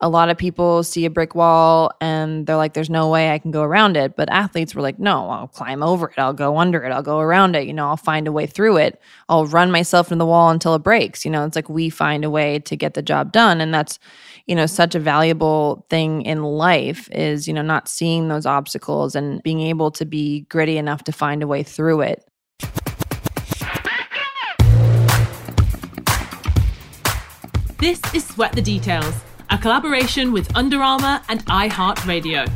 a lot of people see a brick wall and they're like, there's no way I can go around it. But athletes were like, no, I'll climb over it. I'll go under it. I'll go around it. You know, I'll find a way through it. I'll run myself into the wall until it breaks. You know, it's like we find a way to get the job done. And that's, you know, such a valuable thing in life is, you know, not seeing those obstacles and being able to be gritty enough to find a way through it. This is Sweat the Details, a collaboration with Under Armour and iHeartRadio.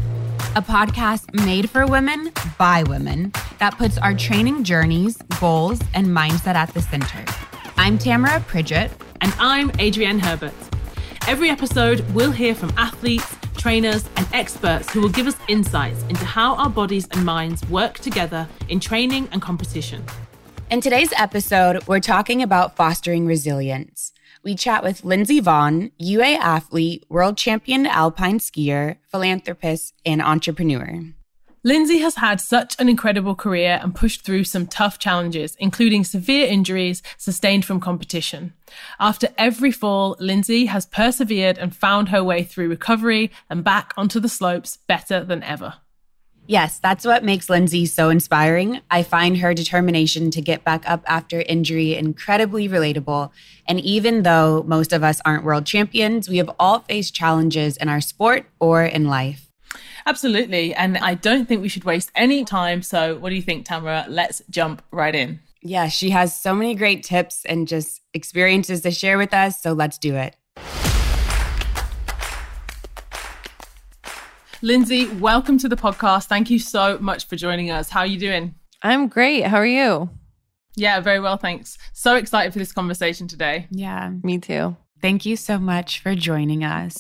A podcast made for women, by women, that puts our training journeys, goals, and mindset at the center. I'm Tamara Pridgett. And I'm Adrienne Herbert. Every episode, we'll hear from athletes, trainers, and experts who will give us insights into how our bodies and minds work together in training and competition. In today's episode, we're talking about fostering resilience. We chat with Lindsey Vonn, UA athlete, world champion alpine skier, philanthropist, and entrepreneur. Lindsey has had such an incredible career and pushed through some tough challenges, including severe injuries sustained from competition. After every fall, Lindsey has persevered and found her way through recovery and back onto the slopes better than ever. Yes, that's what makes Lindsey so inspiring. I find her determination to get back up after injury incredibly relatable. And even though most of us aren't world champions, we have all faced challenges in our sport or in life. Absolutely. And I don't think we should waste any time. So what do you think, Tamara? Let's jump right in. Yeah, she has so many great tips and just experiences to share with us. So let's do it. Lindsey, welcome to the podcast. Thank you so much for joining us. How are you doing? I'm great. How are you? Yeah, very well, thanks. So excited for this conversation today. Yeah, me too. Thank you so much for joining us.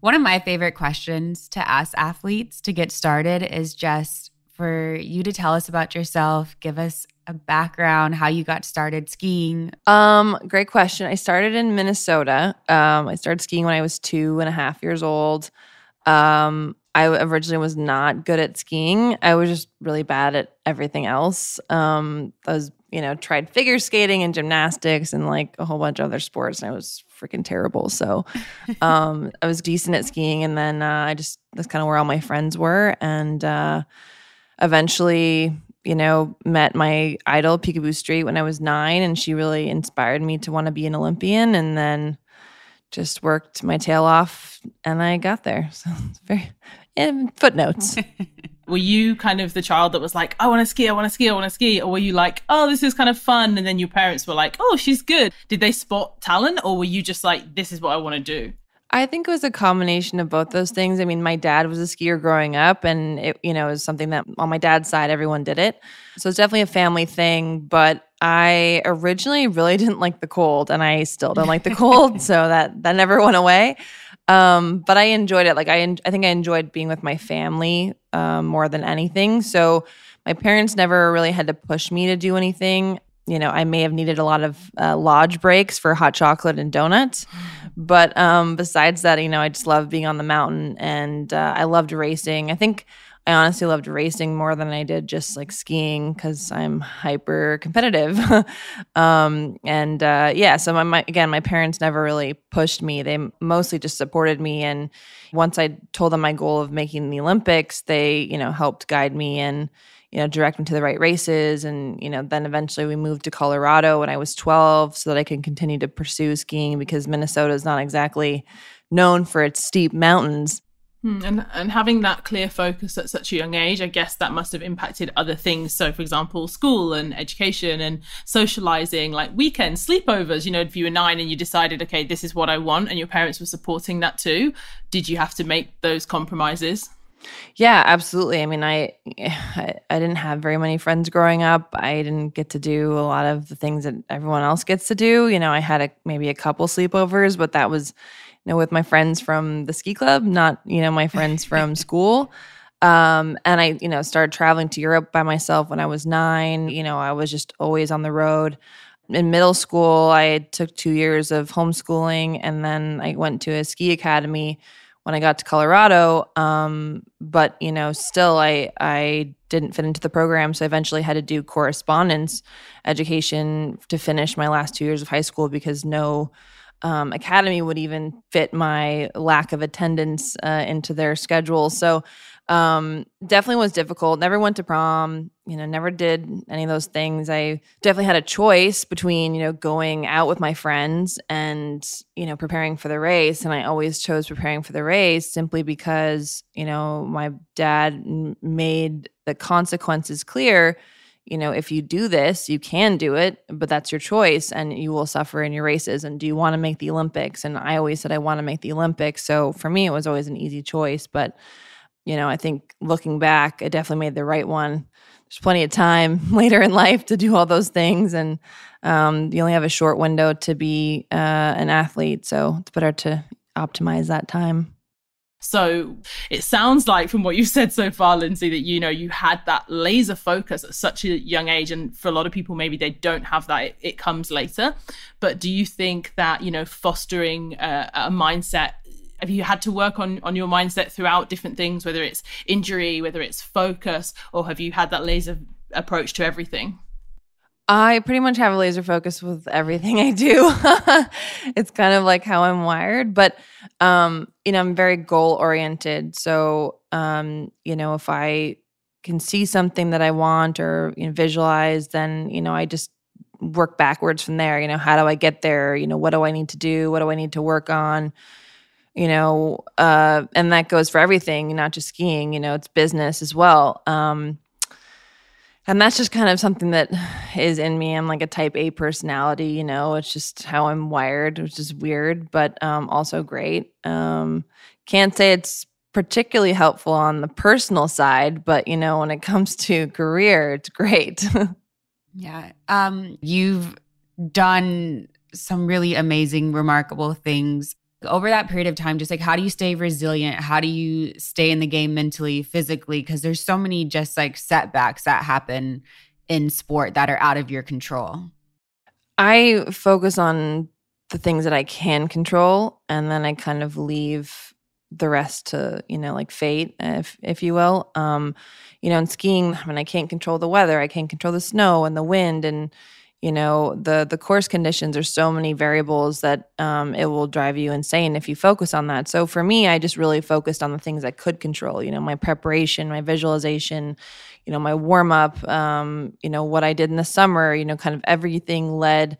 One of my favorite questions to ask athletes to get started is just for you to tell us about yourself, give us a background, how you got started skiing. Great question. I started in Minnesota. I started skiing when I was 2.5 years old. I originally was not good at skiing. I was just really bad at everything else. I was, you know, tried figure skating and gymnastics and like a whole bunch of other sports, and I was freaking terrible. So I was decent at skiing, and then that's kind of where all my friends were, and eventually, you know, met my idol Peekaboo Street when I was 9, and she really inspired me to want to be an Olympian, and then just worked my tail off and I got there. So it's very footnotes. Were you kind of the child that was like, I want to ski, I want to ski, I want to ski? Or were you like, oh, this is kind of fun? And then your parents were like, oh, she's good. Did they spot talent, or were you just like, this is what I want to do? I think it was a combination of both those things. I mean, my dad was a skier growing up, and it, you know, is something that on my dad's side, everyone did it. So it's definitely a family thing, but I originally really didn't like the cold, and I still don't like the cold. So that never went away. But I enjoyed it. Like I think I enjoyed being with my family more than anything. So my parents never really had to push me to do anything. You know, I may have needed a lot of lodge breaks for hot chocolate and donuts. But besides that, you know, I just loved being on the mountain, and I loved racing. I think I honestly loved racing more than I did just like skiing because I'm hyper competitive. So my parents never really pushed me. They mostly just supported me. And once I told them my goal of making the Olympics, they, you know, helped guide me and, you know, direct me to the right races. And, you know, then eventually we moved to Colorado when I was 12 so that I could continue to pursue skiing, because Minnesota is not exactly known for its steep mountains. And having that clear focus at such a young age, I guess that must have impacted other things. So, for example, school and education and socializing, like weekend sleepovers. You know, if you were 9 and you decided, okay, this is what I want, and your parents were supporting that too, did you have to make those compromises? Yeah, absolutely. I mean, I didn't have very many friends growing up. I didn't get to do a lot of the things that everyone else gets to do. You know, I had maybe a couple sleepovers, but that was, you know, with my friends from the ski club, not, you know, my friends from school. And I, you know, started traveling to Europe by myself when I was 9. You know, I was just always on the road. In middle school, I took 2 years of homeschooling, and then I went to a ski academy when I got to Colorado. But, you know, still I didn't fit into the program. So I eventually had to do correspondence education to finish my last 2 years of high school because no academy would even fit my lack of attendance into their schedule. So definitely was difficult. Never went to prom, never did any of those things. I definitely had a choice between, going out with my friends and, preparing for the race. And I always chose preparing for the race simply because, my dad made the consequences clear. If you do this, you can do it, but that's your choice and you will suffer in your races. And do you want to make the Olympics? And I always said I want to make the Olympics. So for me, it was always an easy choice. But, I think looking back, I definitely made the right one. There's plenty of time later in life to do all those things. And you only have a short window to be an athlete. So it's better to optimize that time. So it sounds like from what you've said so far, Lindsey, that, you had that laser focus at such a young age. And for a lot of people, maybe they don't have that. It comes later. But do you think that, fostering a mindset, have you had to work on your mindset throughout different things, whether it's injury, whether it's focus, or have you had that laser approach to everything? I pretty much have a laser focus with everything I do. It's kind of like how I'm wired, but, I'm very goal oriented. So, if I can see something that I want or visualize, then, I just work backwards from there. How do I get there? What do I need to do? What do I need to work on? And that goes for everything, not just skiing, it's business as well. And that's just kind of something that is in me. I'm like a type A personality, it's just how I'm wired, which is weird, but also great. Can't say it's particularly helpful on the personal side, but, when it comes to career, it's great. Yeah. You've done some really amazing, remarkable things over that period of time. Just like, how do you stay resilient? How do you stay in the game mentally, physically? Because there's so many just like setbacks that happen in sport that are out of your control. I focus on the things that I can control, and then I kind of leave the rest to, like fate, if you will. In skiing, I can't control the weather. I can't control the snow and the wind and the course conditions. There's so many variables that it will drive you insane if you focus on that. So for me, I just really focused on the things I could control, my preparation, my visualization, my warm-up, what I did in the summer, kind of everything led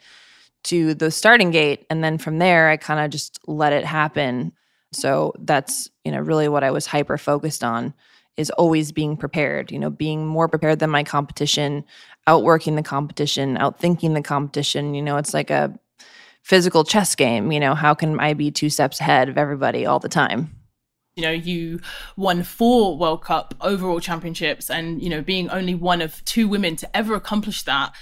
to the starting gate. And then from there, I kind of just let it happen. So that's, really what I was hyper-focused on, is always being prepared, being more prepared than my competition, outworking the competition, outthinking the competition. It's like a physical chess game. How can I be 2 steps ahead of everybody all the time? You won 4 World Cup overall championships and, being only one of 2 women to ever accomplish that.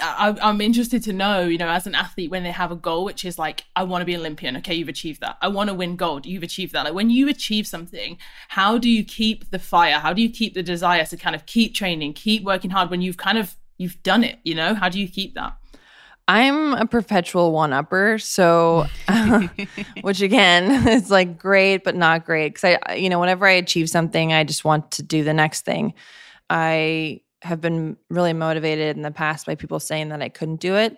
I'm interested to know, as an athlete, when they have a goal, which is like, I want to be an Olympian. Okay, you've achieved that. I want to win gold. You've achieved that. Like, when you achieve something, how do you keep the fire? How do you keep the desire to kind of keep training, keep working hard when you've done it? How do you keep that? I'm a perpetual one-upper, so which again, it's like great, but not great. Because I, whenever I achieve something, I just want to do the next thing. I have been really motivated in the past by people saying that I couldn't do it.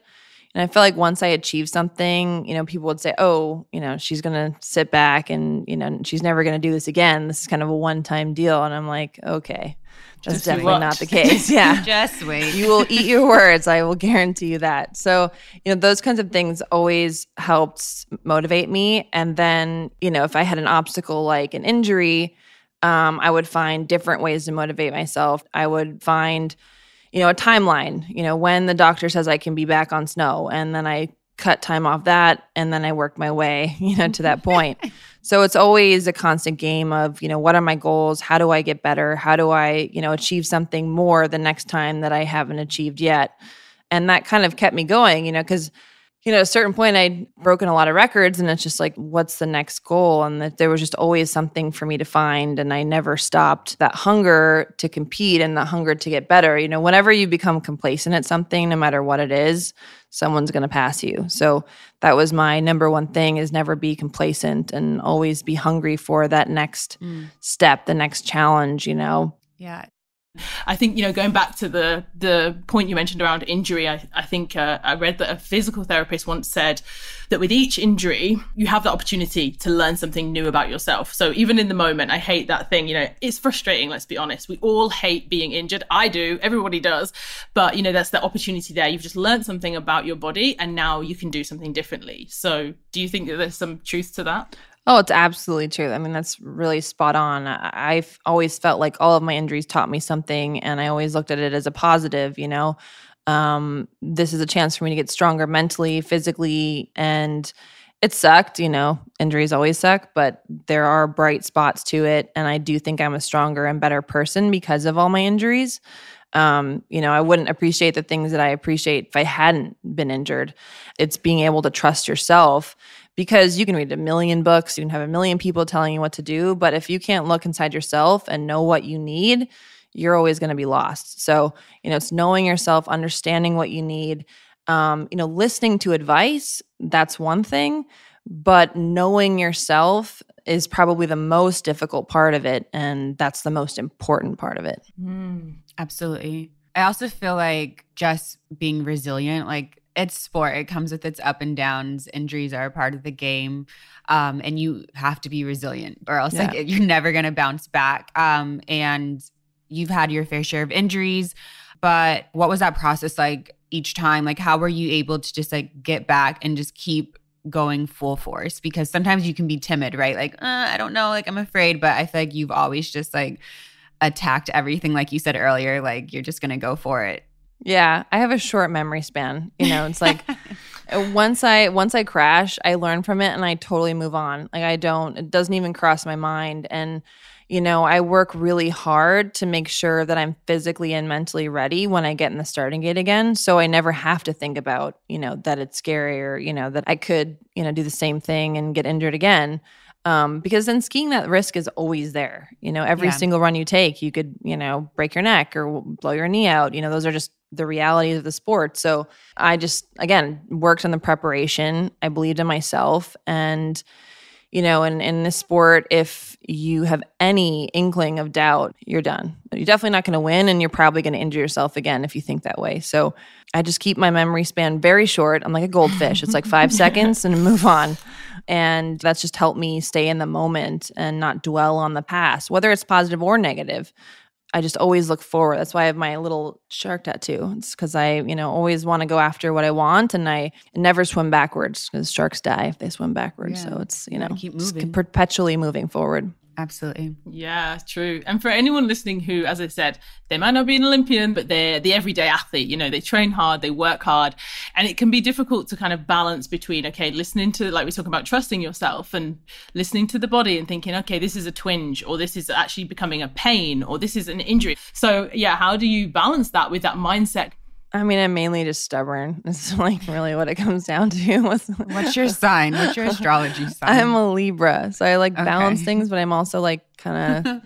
And I feel like once I achieved something, people would say, oh, she's going to sit back and, she's never going to do this again. This is kind of a one-time deal. And I'm like, okay, that's just definitely not the case. Yeah. Just wait. You will eat your words. I will guarantee you that. So, those kinds of things always helped motivate me. And then, if I had an obstacle like an injury, I would find different ways to motivate myself. I would find, a timeline, when the doctor says I can be back on snow, and then I cut time off that, and then I work my way, to that point. So it's always a constant game of, what are my goals? How do I get better? How do I, achieve something more the next time that I haven't achieved yet? And that kind of kept me going, because at a certain point, I'd broken a lot of records, and it's just like, what's the next goal? And that there was just always something for me to find, and I never stopped that hunger to compete and the hunger to get better. Whenever you become complacent at something, no matter what it is, someone's going to pass you. So that was my number one thing, is never be complacent and always be hungry for that next step, the next challenge. Yeah. I think, you know, going back to the point you mentioned around injury, I think I read that a physical therapist once said that with each injury, you have the opportunity to learn something new about yourself. So even in the moment, I hate that thing. You know, it's frustrating. Let's be honest. We all hate being injured. I do. Everybody does. But, you know, that's the opportunity there. You've just learned something about your body and now you can do something differently. So do you think that there's some truth to that? Oh, it's absolutely true. I mean, that's really spot on. I've always felt like all of my injuries taught me something, and I always looked at it as a positive, you know. This is a chance for me to get stronger mentally, physically, and it sucked, you know. Injuries always suck, but there are bright spots to it, and I do think I'm a stronger and better person because of all my injuries. You know, I wouldn't appreciate the things that I appreciate if I hadn't been injured. It's being able to trust yourself. Because you can read a million books, you can have a million people telling you what to do, but if you can't look inside yourself and know what you need, you're always going to be lost. So, you know, it's knowing yourself, understanding what you need, you know, listening to advice, that's one thing, but knowing yourself is probably the most difficult part of it, and that's the most important part of it. Absolutely. I also feel like just being resilient, like, it's sport. It comes with its up and downs. Injuries are a part of the game. And you have to be resilient or else like you're never going to bounce back. And you've had your fair share of injuries, but what was that process like each time? Like, how were you able to just like get back and just keep going full force? Because sometimes you can be timid, right? Like, I don't know, like I'm afraid, but I feel like you've always just like attacked everything. Like you said earlier, like you're just going to go for it. Yeah, I have a short memory span. You know, it's like once I crash, I learn from it and I totally move on. Like it doesn't even cross my mind. And, you know, I work really hard to make sure that I'm physically and mentally ready when I get in the starting gate again. So I never have to think about, you know, that it's scary or, you know, that I could, you know, do the same thing and get injured again. Because then skiing, that risk is always there. You know, every single run you take, you could, you know, break your neck or blow your knee out. You know, those are just the realities of the sport. So I just, again, worked on the preparation. I believed in myself. And, you know, in this sport, if you have any inkling of doubt, you're done. You're definitely not going to win, and you're probably going to injure yourself again if you think that way. So I just keep my memory span very short. I'm like a goldfish. It's like five seconds and move on. And that's just helped me stay in the moment and not dwell on the past, whether it's positive or negative. I just always look forward. That's why I have my little shark tattoo. It's because I, you know, always want to go after what I want, and I never swim backwards because sharks die if they swim backwards. Yeah. So it's, you know, keep moving. Perpetually moving forward. Absolutely. Yeah, true. And for anyone listening who, as I said, they might not be an Olympian, but they're the everyday athlete, you know, they train hard, they work hard, and it can be difficult to kind of balance between, okay, listening to, like we talk about, trusting yourself and listening to the body and thinking, okay, this is a twinge, or this is actually becoming a pain, or this is an injury. So yeah, how do you balance that with that mindset? I mean, I'm mainly just stubborn. It's like really what it comes down to. What's your sign? What's your astrology sign? I'm a Libra. So I like balance things, but I'm also like kind of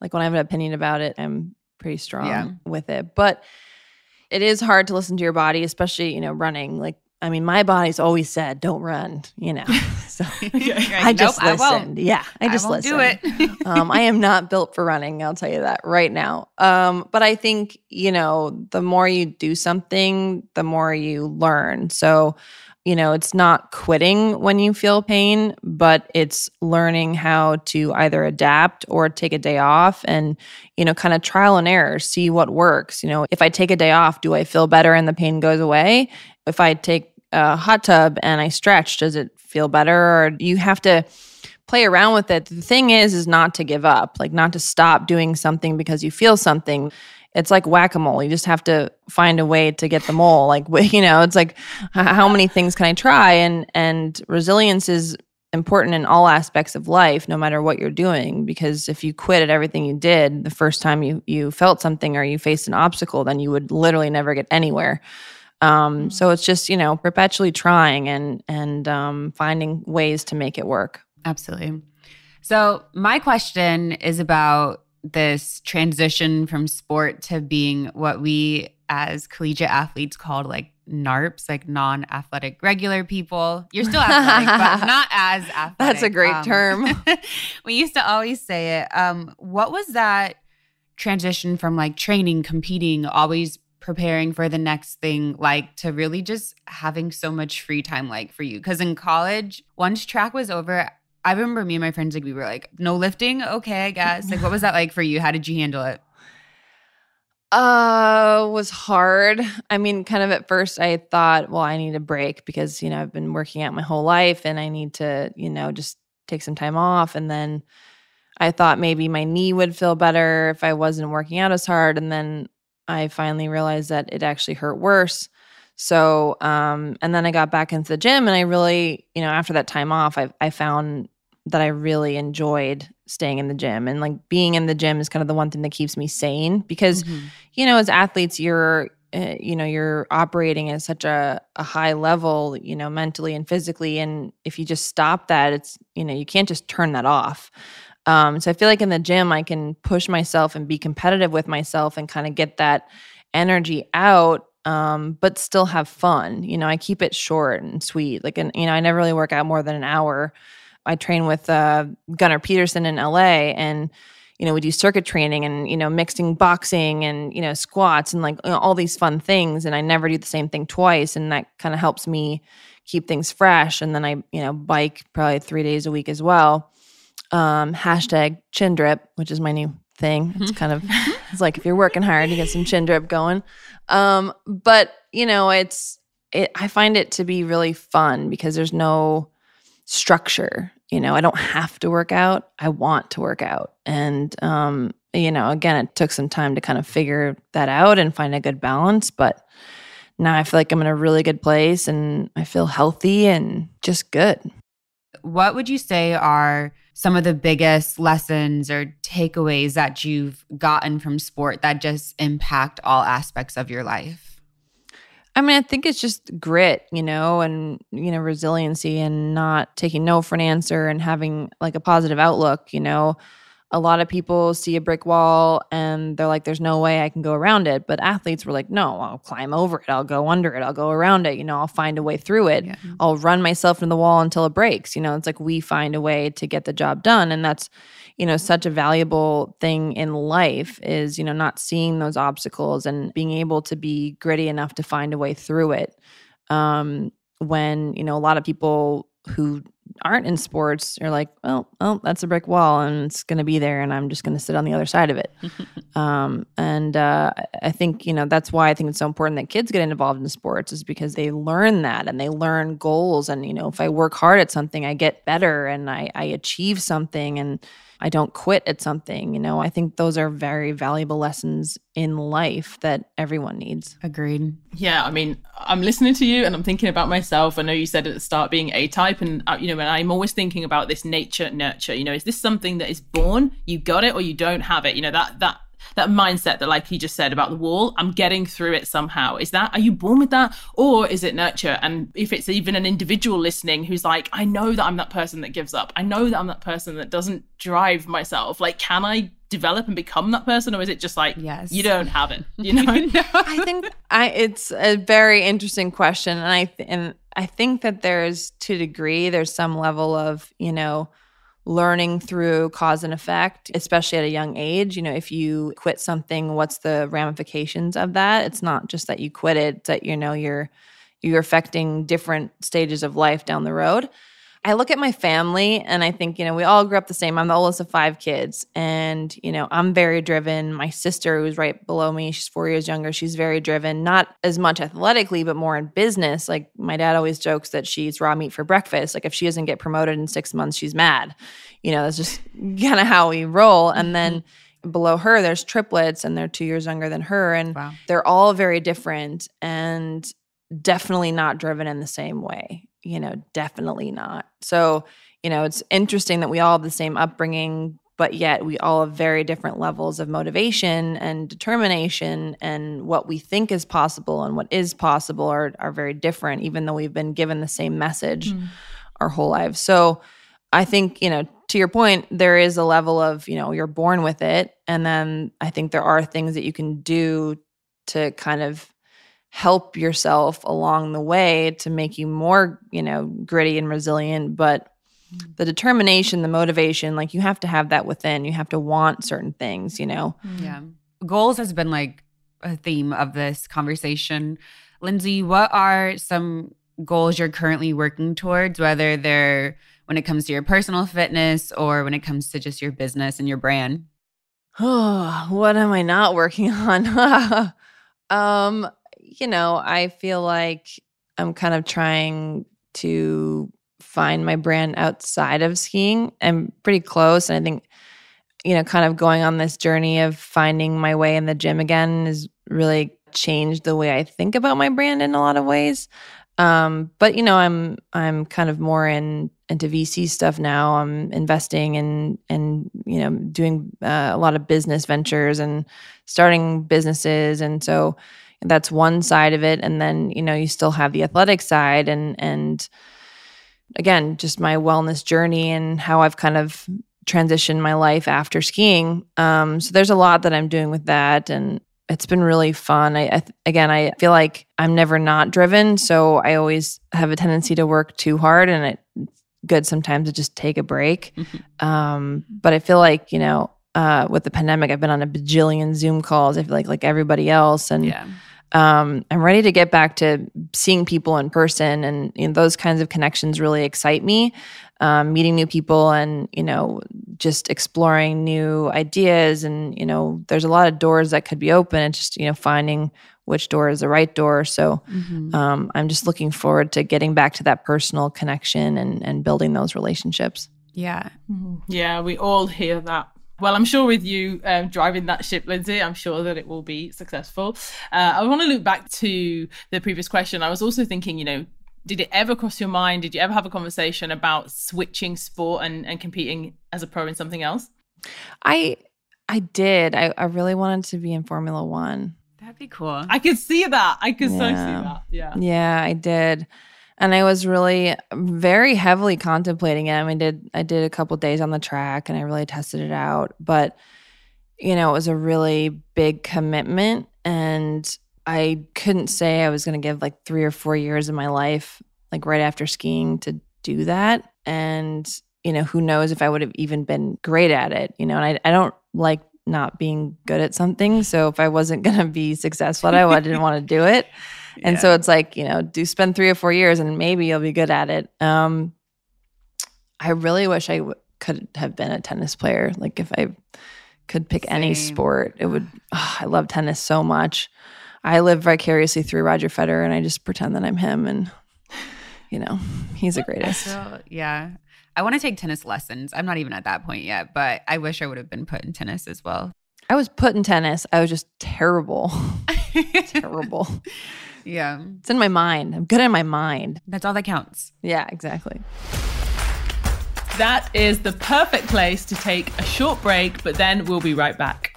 like when I have an opinion about it, I'm pretty strong with it. But it is hard to listen to your body, especially, you know, running. Like, I mean, my body's always said, don't run, you know. So I just listened. Yeah, I just listened. I won't do it. I am not built for running, I'll tell you that right now. But I think, you know, the more you do something, the more you learn. So, you know, it's not quitting when you feel pain, but it's learning how to either adapt or take a day off and, you know, kind of trial and error, see what works. You know, if I take a day off, do I feel better and the pain goes away? If I take a hot tub and I stretch, does it feel better? Or you have to play around with it. The thing is not to give up, like not to stop doing something because you feel something. It's like whack-a-mole. You just have to find a way to get the mole. Like, you know, it's like, how many things can I try? And resilience is important in all aspects of life, no matter what you're doing, because if you quit at everything you did the first time you felt something or you faced an obstacle, then you would literally never get anywhere. So it's just, you know, perpetually trying and finding ways to make it work. Absolutely. So my question is about this transition from sport to being what we as collegiate athletes called like NARPs, like non-athletic regular people. You're still athletic, but not as athletic. That's a great term. We used to always say it. What was that transition from like training, competing, always preparing for the next thing, like to really just having so much free time like for you? Because in college, once track was over, I remember me and my friends, like we were like, no lifting? Okay, I guess. Like what was that like for you? How did you handle it? Was hard. I mean, kind of at first I thought, well, I need a break because, you know, I've been working out my whole life and I need to, you know, just take some time off. And then I thought maybe my knee would feel better if I wasn't working out as hard. And then I finally realized that it actually hurt worse. So, and then I got back into the gym and I really, you know, after that time off, I found that I really enjoyed staying in the gym, and like being in the gym is kind of the one thing that keeps me sane because, you know, as athletes, you're operating at such a high level, you know, mentally and physically. And if you just stop that, it's, you know, you can't just turn that off. So I feel like in the gym, I can push myself and be competitive with myself and kind of get that energy out. But still have fun. You know, I keep it short and sweet. Like, and, you know, I never really work out more than an hour. I train with Gunnar Peterson in LA, and, you know, we do circuit training and, you know, mixing boxing and, you know, squats and like, you know, all these fun things. And I never do the same thing twice. And that kind of helps me keep things fresh. And then I, you know, bike probably 3 days a week as well. Hashtag chin drip, which is my new thing. It's kind of, it's like if you're working hard, you get some chin drip going. But you know, I find it to be really fun because there's no structure. You know, I don't have to work out. I want to work out. And, you know, again, it took some time to kind of figure that out and find a good balance. But now I feel like I'm in a really good place and I feel healthy and just good. What would you say are some of the biggest lessons or takeaways that you've gotten from sport that just impact all aspects of your life? I mean, I think it's just grit, you know, and, you know, resiliency and not taking no for an answer and having like a positive outlook. You know, a lot of people see a brick wall and they're like, there's no way I can go around it. But athletes were like, no, I'll climb over it. I'll go under it. I'll go around it. You know, I'll find a way through it. Yeah. I'll run myself in the wall until it breaks. You know, it's like we find a way to get the job done. And that's, you know, such a valuable thing in life is, you know, not seeing those obstacles and being able to be gritty enough to find a way through it. When, you know, a lot of people who aren't in sports, you're like, well, that's a brick wall and it's going to be there and I'm just going to sit on the other side of it. I think, you know, that's why I think it's so important that kids get involved in sports is because they learn that and they learn goals. And, you know, if I work hard at something, I get better and I achieve something and I don't quit at something. You know, I think those are very valuable lessons in life that everyone needs. Agreed. Yeah. I mean, I'm listening to you and I'm thinking about myself. I know you said at the start being A-type and, you know, and I'm always thinking about this nature nurture, you know, is this something that is born? You got it or you don't have it. You know, that mindset that like you just said about the wall, I'm getting through it somehow. Is that, are you born with that or is it nurture? And if it's even an individual listening who's like, I know that I'm that person that gives up. I know that I'm that person that doesn't drive myself. Like, can I develop and become that person? Or is it just like, yes, you don't have it, you know? No. I think it's a very interesting question. And I think that there's to a degree, there's some level of, you know, learning through cause and effect, especially at a young age. You know, if you quit something, what's the ramifications of that? It's not just that you quit it, that, you know, you're affecting different stages of life down the road. I look at my family and I think, you know, we all grew up the same. I'm the oldest of 5 kids and, you know, I'm very driven. My sister, who's right below me, she's 4 years younger. She's very driven, not as much athletically, but more in business. Like my dad always jokes that she eats raw meat for breakfast. Like if she doesn't get promoted in 6 months, she's mad. You know, that's just kind of how we roll. And then below her, there's triplets and they're 2 years younger than her. And wow, they're all very different and definitely not driven in the same way. You know, definitely not. So, you know, it's interesting that we all have the same upbringing, but yet we all have very different levels of motivation and determination, and what we think is possible and what is possible are very different, even though we've been given the same message our whole lives. So I think, you know, to your point, there is a level of, you know, you're born with it. And then I think there are things that you can do to kind of help yourself along the way to make you more, you know, gritty and resilient. But the determination, the motivation, like you have to have that within. You have to want certain things, you know? Yeah. Goals has been like a theme of this conversation. Lindsey, what are some goals you're currently working towards, whether they're when it comes to your personal fitness or when it comes to just your business and your brand? Oh, what am I not working on? You know, I feel like I'm kind of trying to find my brand outside of skiing. I'm pretty close. And I think, you know, kind of going on this journey of finding my way in the gym again has really changed the way I think about my brand in a lot of ways. But you know, I'm kind of more into VC stuff now. I'm investing and you know, doing a lot of business ventures and starting businesses. And so that's one side of it. And then, you know, you still have the athletic side and again, just my wellness journey and how I've kind of transitioned my life after skiing. So there's a lot that I'm doing with that, and it's been really fun. I feel like I'm never not driven, so I always have a tendency to work too hard, and it's good sometimes to just take a break. Mm-hmm. But I feel like, you know, with the pandemic, I've been on a bajillion Zoom calls. I feel like everybody else, and yeah. I'm ready to get back to seeing people in person, and you know, those kinds of connections really excite me. Meeting new people and, you know, just exploring new ideas. And, you know, there's a lot of doors that could be open, and just, you know, finding which door is the right door. So I'm just looking forward to getting back to that personal connection and building those relationships. Yeah. Mm-hmm. Yeah, we all hear that. Well, I'm sure with you driving that ship, Lindsey, I'm sure that it will be successful. I want to loop back to the previous question. I was also thinking, you know, did it ever cross your mind? Did you ever have a conversation about switching sport and competing as a pro in something else? I did. I really wanted to be in Formula One. That'd be cool. I could see that. I could so see that. Yeah. Yeah, I did. And I was really very heavily contemplating it. I mean, I did a couple of days on the track and I really tested it out. But, you know, it was a really big commitment, and I couldn't say I was going to give like 3 or 4 years of my life, like right after skiing, to do that. And, you know, who knows if I would have even been great at it, you know, and I don't like not being good at something. So if I wasn't going to be successful at it, I didn't want to do it. And so it's like, you know, do spend 3 or 4 years and maybe you'll be good at it. I really wish I could have been a tennis player. Like if I could pick any sport, it would, I love tennis so much. I live vicariously through Roger Federer, and I just pretend that I'm him, and, you know, he's the greatest. So, yeah. I want to take tennis lessons. I'm not even at that point yet, but I wish I would have been put in tennis as well. I was put in tennis. I was just terrible. Terrible. Yeah. It's in my mind. I'm good in my mind. That's all that counts. Yeah, exactly. That is the perfect place to take a short break, but then we'll be right back.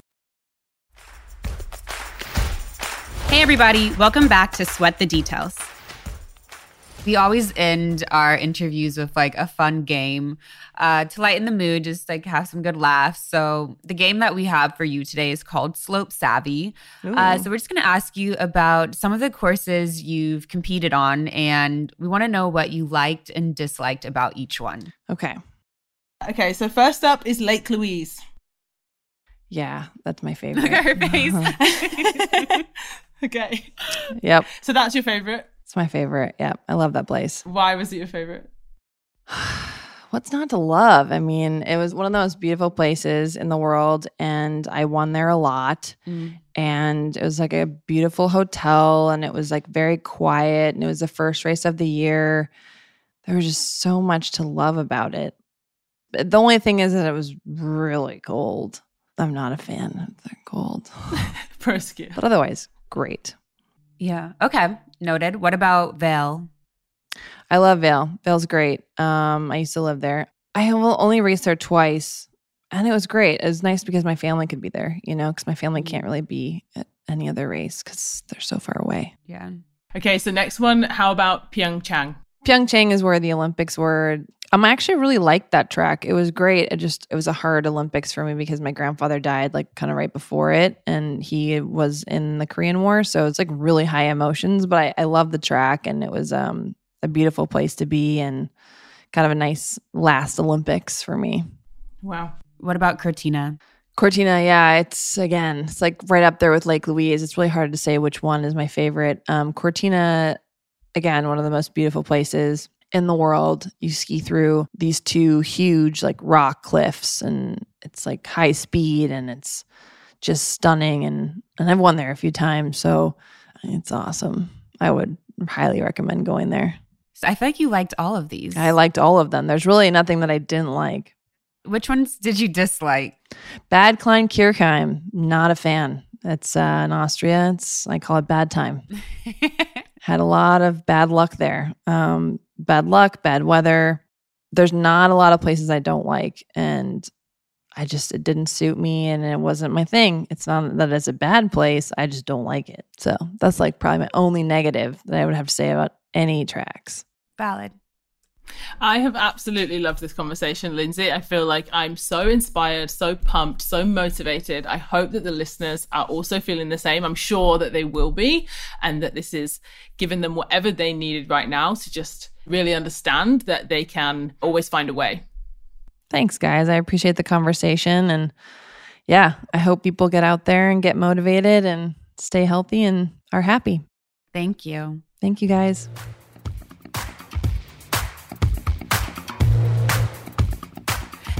Hey everybody, welcome back to Sweat the Details. We always end our interviews with like a fun game to lighten the mood, just like have some good laughs. So the game that we have for you today is called Slope Savvy. So we're just going to ask you about some of the courses you've competed on, and we want to know what you liked and disliked about each one. Okay, so first up is Lake Louise. Yeah, that's my favorite. Look at her face. Okay. Yep. So that's your favorite? It's my favorite. Yeah. I love that place. Why was it your favorite? What's not to love? I mean, it was one of the most beautiful places in the world, and I won there a lot. And it was like a beautiful hotel, and it was like very quiet, and it was the first race of the year. There was just so much to love about it. The only thing is that it was really cold. I'm not a fan of the cold. But otherwise, great. Yeah. Okay. Noted. What about Vail? I love Vail. Vail's great. I used to live there. I will only race there twice, and it was great. It was nice because my family could be there, you know, because my family can't really be at any other race because they're so far away. Yeah. Okay, so next one, how about Pyeongchang? Pyeongchang is where the Olympics were. I actually really liked that track. It was great. It was a hard Olympics for me because my grandfather died like kind of right before it, and he was in the Korean War, so it's like really high emotions. But I love the track, and it was a beautiful place to be, and kind of a nice last Olympics for me. Wow. What about Cortina? Cortina, yeah, it's like right up there with Lake Louise. It's really hard to say which one is my favorite. Cortina, again, one of the most beautiful places in the world. You ski through these two huge like rock cliffs, and it's like high speed, and it's just stunning. And I've won there a few times, so it's awesome. I would highly recommend going there. So I feel like you liked all of these. I liked all of them. There's really nothing that I didn't like. Which ones did you dislike? Bad Kleinkirchheim. Not a fan. It's in Austria. I call it bad time. Had a lot of bad luck there. Bad luck, bad weather. There's not a lot of places I don't like. And it didn't suit me, and it wasn't my thing. It's not that it's a bad place. I just don't like it. So that's like probably my only negative that I would have to say about any tracks. Valid. I have absolutely loved this conversation, Lindsey. I feel like I'm so inspired, so pumped, so motivated. I hope that the listeners are also feeling the same. I'm sure that they will be, and that this is giving them whatever they needed right now to just really understand that they can always find a way. Thanks, guys. I appreciate the conversation. And yeah, I hope people get out there and get motivated and stay healthy and are happy. Thank you. Thank you, guys.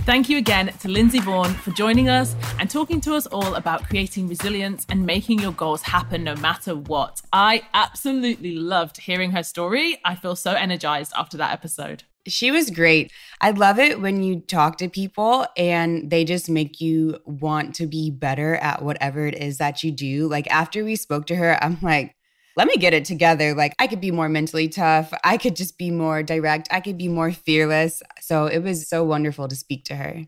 Thank you again to Lindsey Vonn for joining us and talking to us all about creating resilience and making your goals happen no matter what. I absolutely loved hearing her story. I feel so energized after that episode. She was great. I love it when you talk to people and they just make you want to be better at whatever it is that you do. Like after we spoke to her, I'm like, let me get it together. Like I could be more mentally tough. I could just be more direct. I could be more fearless. So it was so wonderful to speak to her.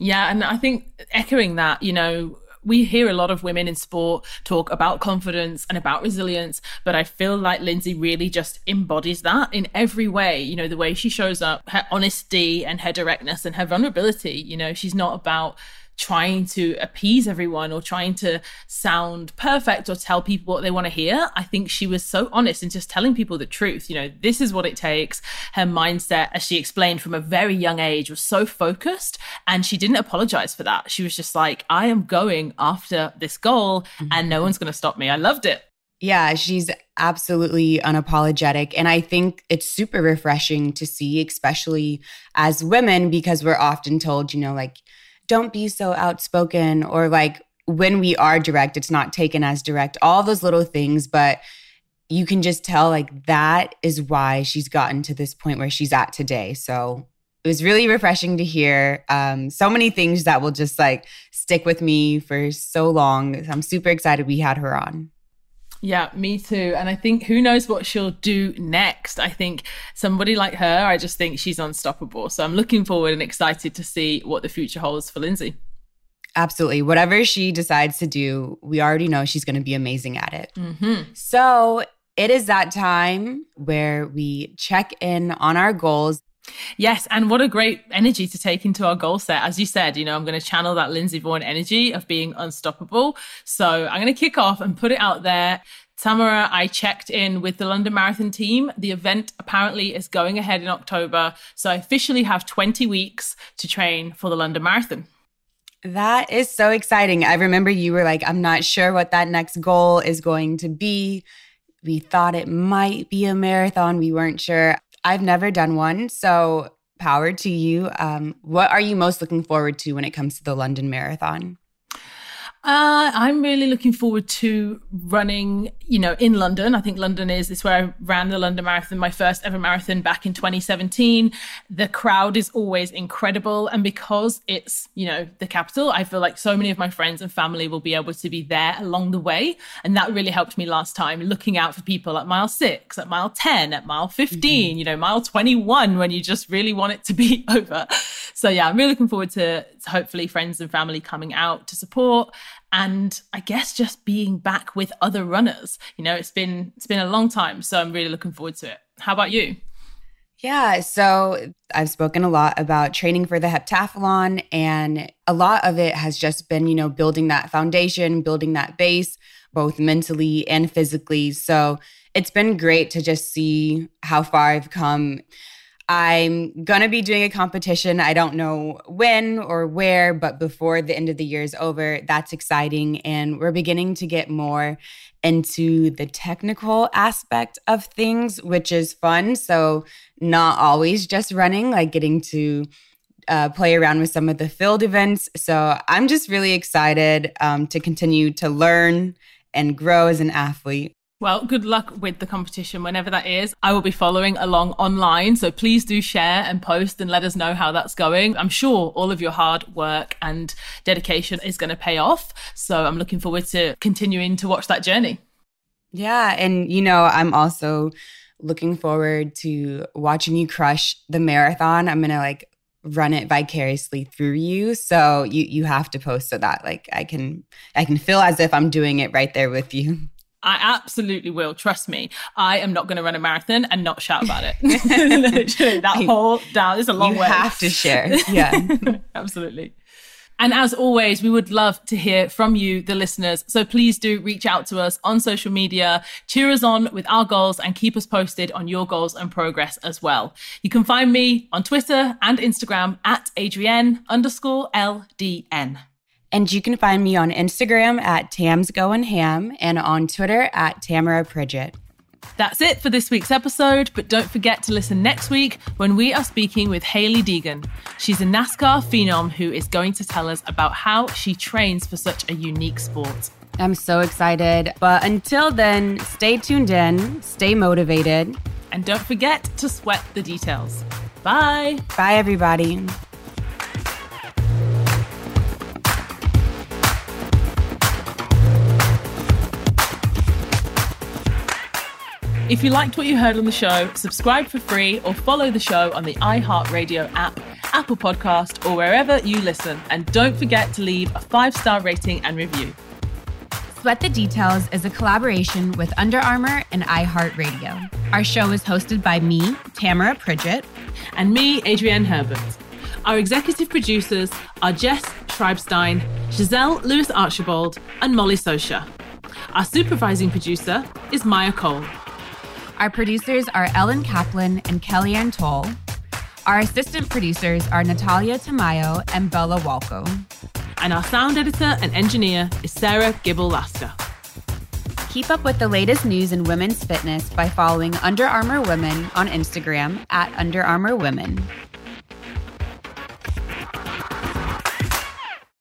Yeah. And I think echoing that, you know, we hear a lot of women in sport talk about confidence and about resilience, but I feel like Lindsey really just embodies that in every way. You know, the way she shows up, her honesty and her directness and her vulnerability, you know, she's not about trying to appease everyone or trying to sound perfect or tell people what they want to hear. I think she was so honest and just telling people the truth. You know, this is what it takes. Her mindset, as she explained, from a very young age was so focused, and she didn't apologize for that. She was just like, I am going after this goal and no one's going to stop me. I loved it. Yeah, she's absolutely unapologetic. And I think it's super refreshing to see, especially as women, because we're often told, you know, like, don't be so outspoken, or like when we are direct, it's not taken as direct, all those little things. But you can just tell like that is why she's gotten to this point where she's at today. So it was really refreshing to hear so many things that will just like stick with me for so long. I'm super excited we had her on. Yeah, me too. And I think who knows what she'll do next. I think somebody like her, I just think she's unstoppable. So I'm looking forward and excited to see what the future holds for Lindsey. Absolutely. Whatever she decides to do, we already know she's going to be amazing at it. Mm-hmm. So it is that time where we check in on our goals. Yes, and what a great energy to take into our goal set. As you said, you know, I'm going to channel that Lindsey Vonn energy of being unstoppable. So I'm going to kick off and put it out there. Tamara, I checked in with the London Marathon team. The event apparently is going ahead in October. So I officially have 20 weeks to train for the London Marathon. That is so exciting. I remember you were like, I'm not sure what that next goal is going to be. We thought it might be a marathon. We weren't sure. I've never done one, so power to you. What are you most looking forward to when it comes to the London Marathon? I'm really looking forward to running, you know, in London. I think London is where I ran the London Marathon, my first ever marathon back in 2017. The crowd is always incredible. And because it's, you know, the capital, I feel like so many of my friends and family will be able to be there along the way. And that really helped me last time, looking out for people at mile 6, at mile 10, at mile 15, you know, mile 21, when you just really want it to be over. So yeah, I'm really looking forward to hopefully friends and family coming out to support. And I guess just being back with other runners, you know, it's been a long time. So I'm really looking forward to it. How about you? Yeah. So I've spoken a lot about training for the heptathlon, and a lot of it has just been, you know, building that foundation, building that base, both mentally and physically. So it's been great to just see how far I've come. I'm going to be doing a competition. I don't know when or where, but before the end of the year is over, that's exciting. And we're beginning to get more into the technical aspect of things, which is fun. So not always just running, like getting to play around with some of the field events. So I'm just really excited to continue to learn and grow as an athlete. Well, good luck with the competition, whenever that is. I will be following along online, so please do share and post and let us know how that's going. I'm sure all of your hard work and dedication is going to pay off. So I'm looking forward to continuing to watch that journey. Yeah. And, you know, I'm also looking forward to watching you crush the marathon. I'm going to run it vicariously through you. So you have to post so that I can feel as if I'm doing it right there with you. I absolutely will. Trust me. I am not going to run a marathon and not shout about it. Literally, that whole down is a long way. You have to share. Yeah, absolutely. And as always, we would love to hear from you, the listeners. So please do reach out to us on social media, cheer us on with our goals, and keep us posted on your goals and progress as well. You can find me on Twitter and Instagram at Adrienne_LDN. And you can find me on Instagram at TamsGoingHam and on Twitter at Tamara Pridgett. That's it for this week's episode, but don't forget to listen next week when we are speaking with Hailey Deegan. She's a NASCAR phenom who is going to tell us about how she trains for such a unique sport. I'm so excited. But until then, stay tuned in, stay motivated. And don't forget to sweat the details. Bye. Bye, everybody. If you liked what you heard on the show, subscribe for free or follow the show on the iHeartRadio app, Apple Podcast, or wherever you listen. And don't forget to leave a 5-star rating and review. Sweat the Details is a collaboration with Under Armour and iHeartRadio. Our show is hosted by me, Tamara Pridgett, and me, Adrienne Herbert. Our executive producers are Jess Schreibstein, Giselle Lewis-Archibald, and Molly Socia. Our supervising producer is Maya Cole. Our producers are Ellen Kaplan and Kellyanne Toll. Our assistant producers are Natalia Tamayo and Bella Walco. And our sound editor and engineer is Sarah Gibble-Lasker. Keep up with the latest news in women's fitness by following Under Armour Women on Instagram at Under Armour Women.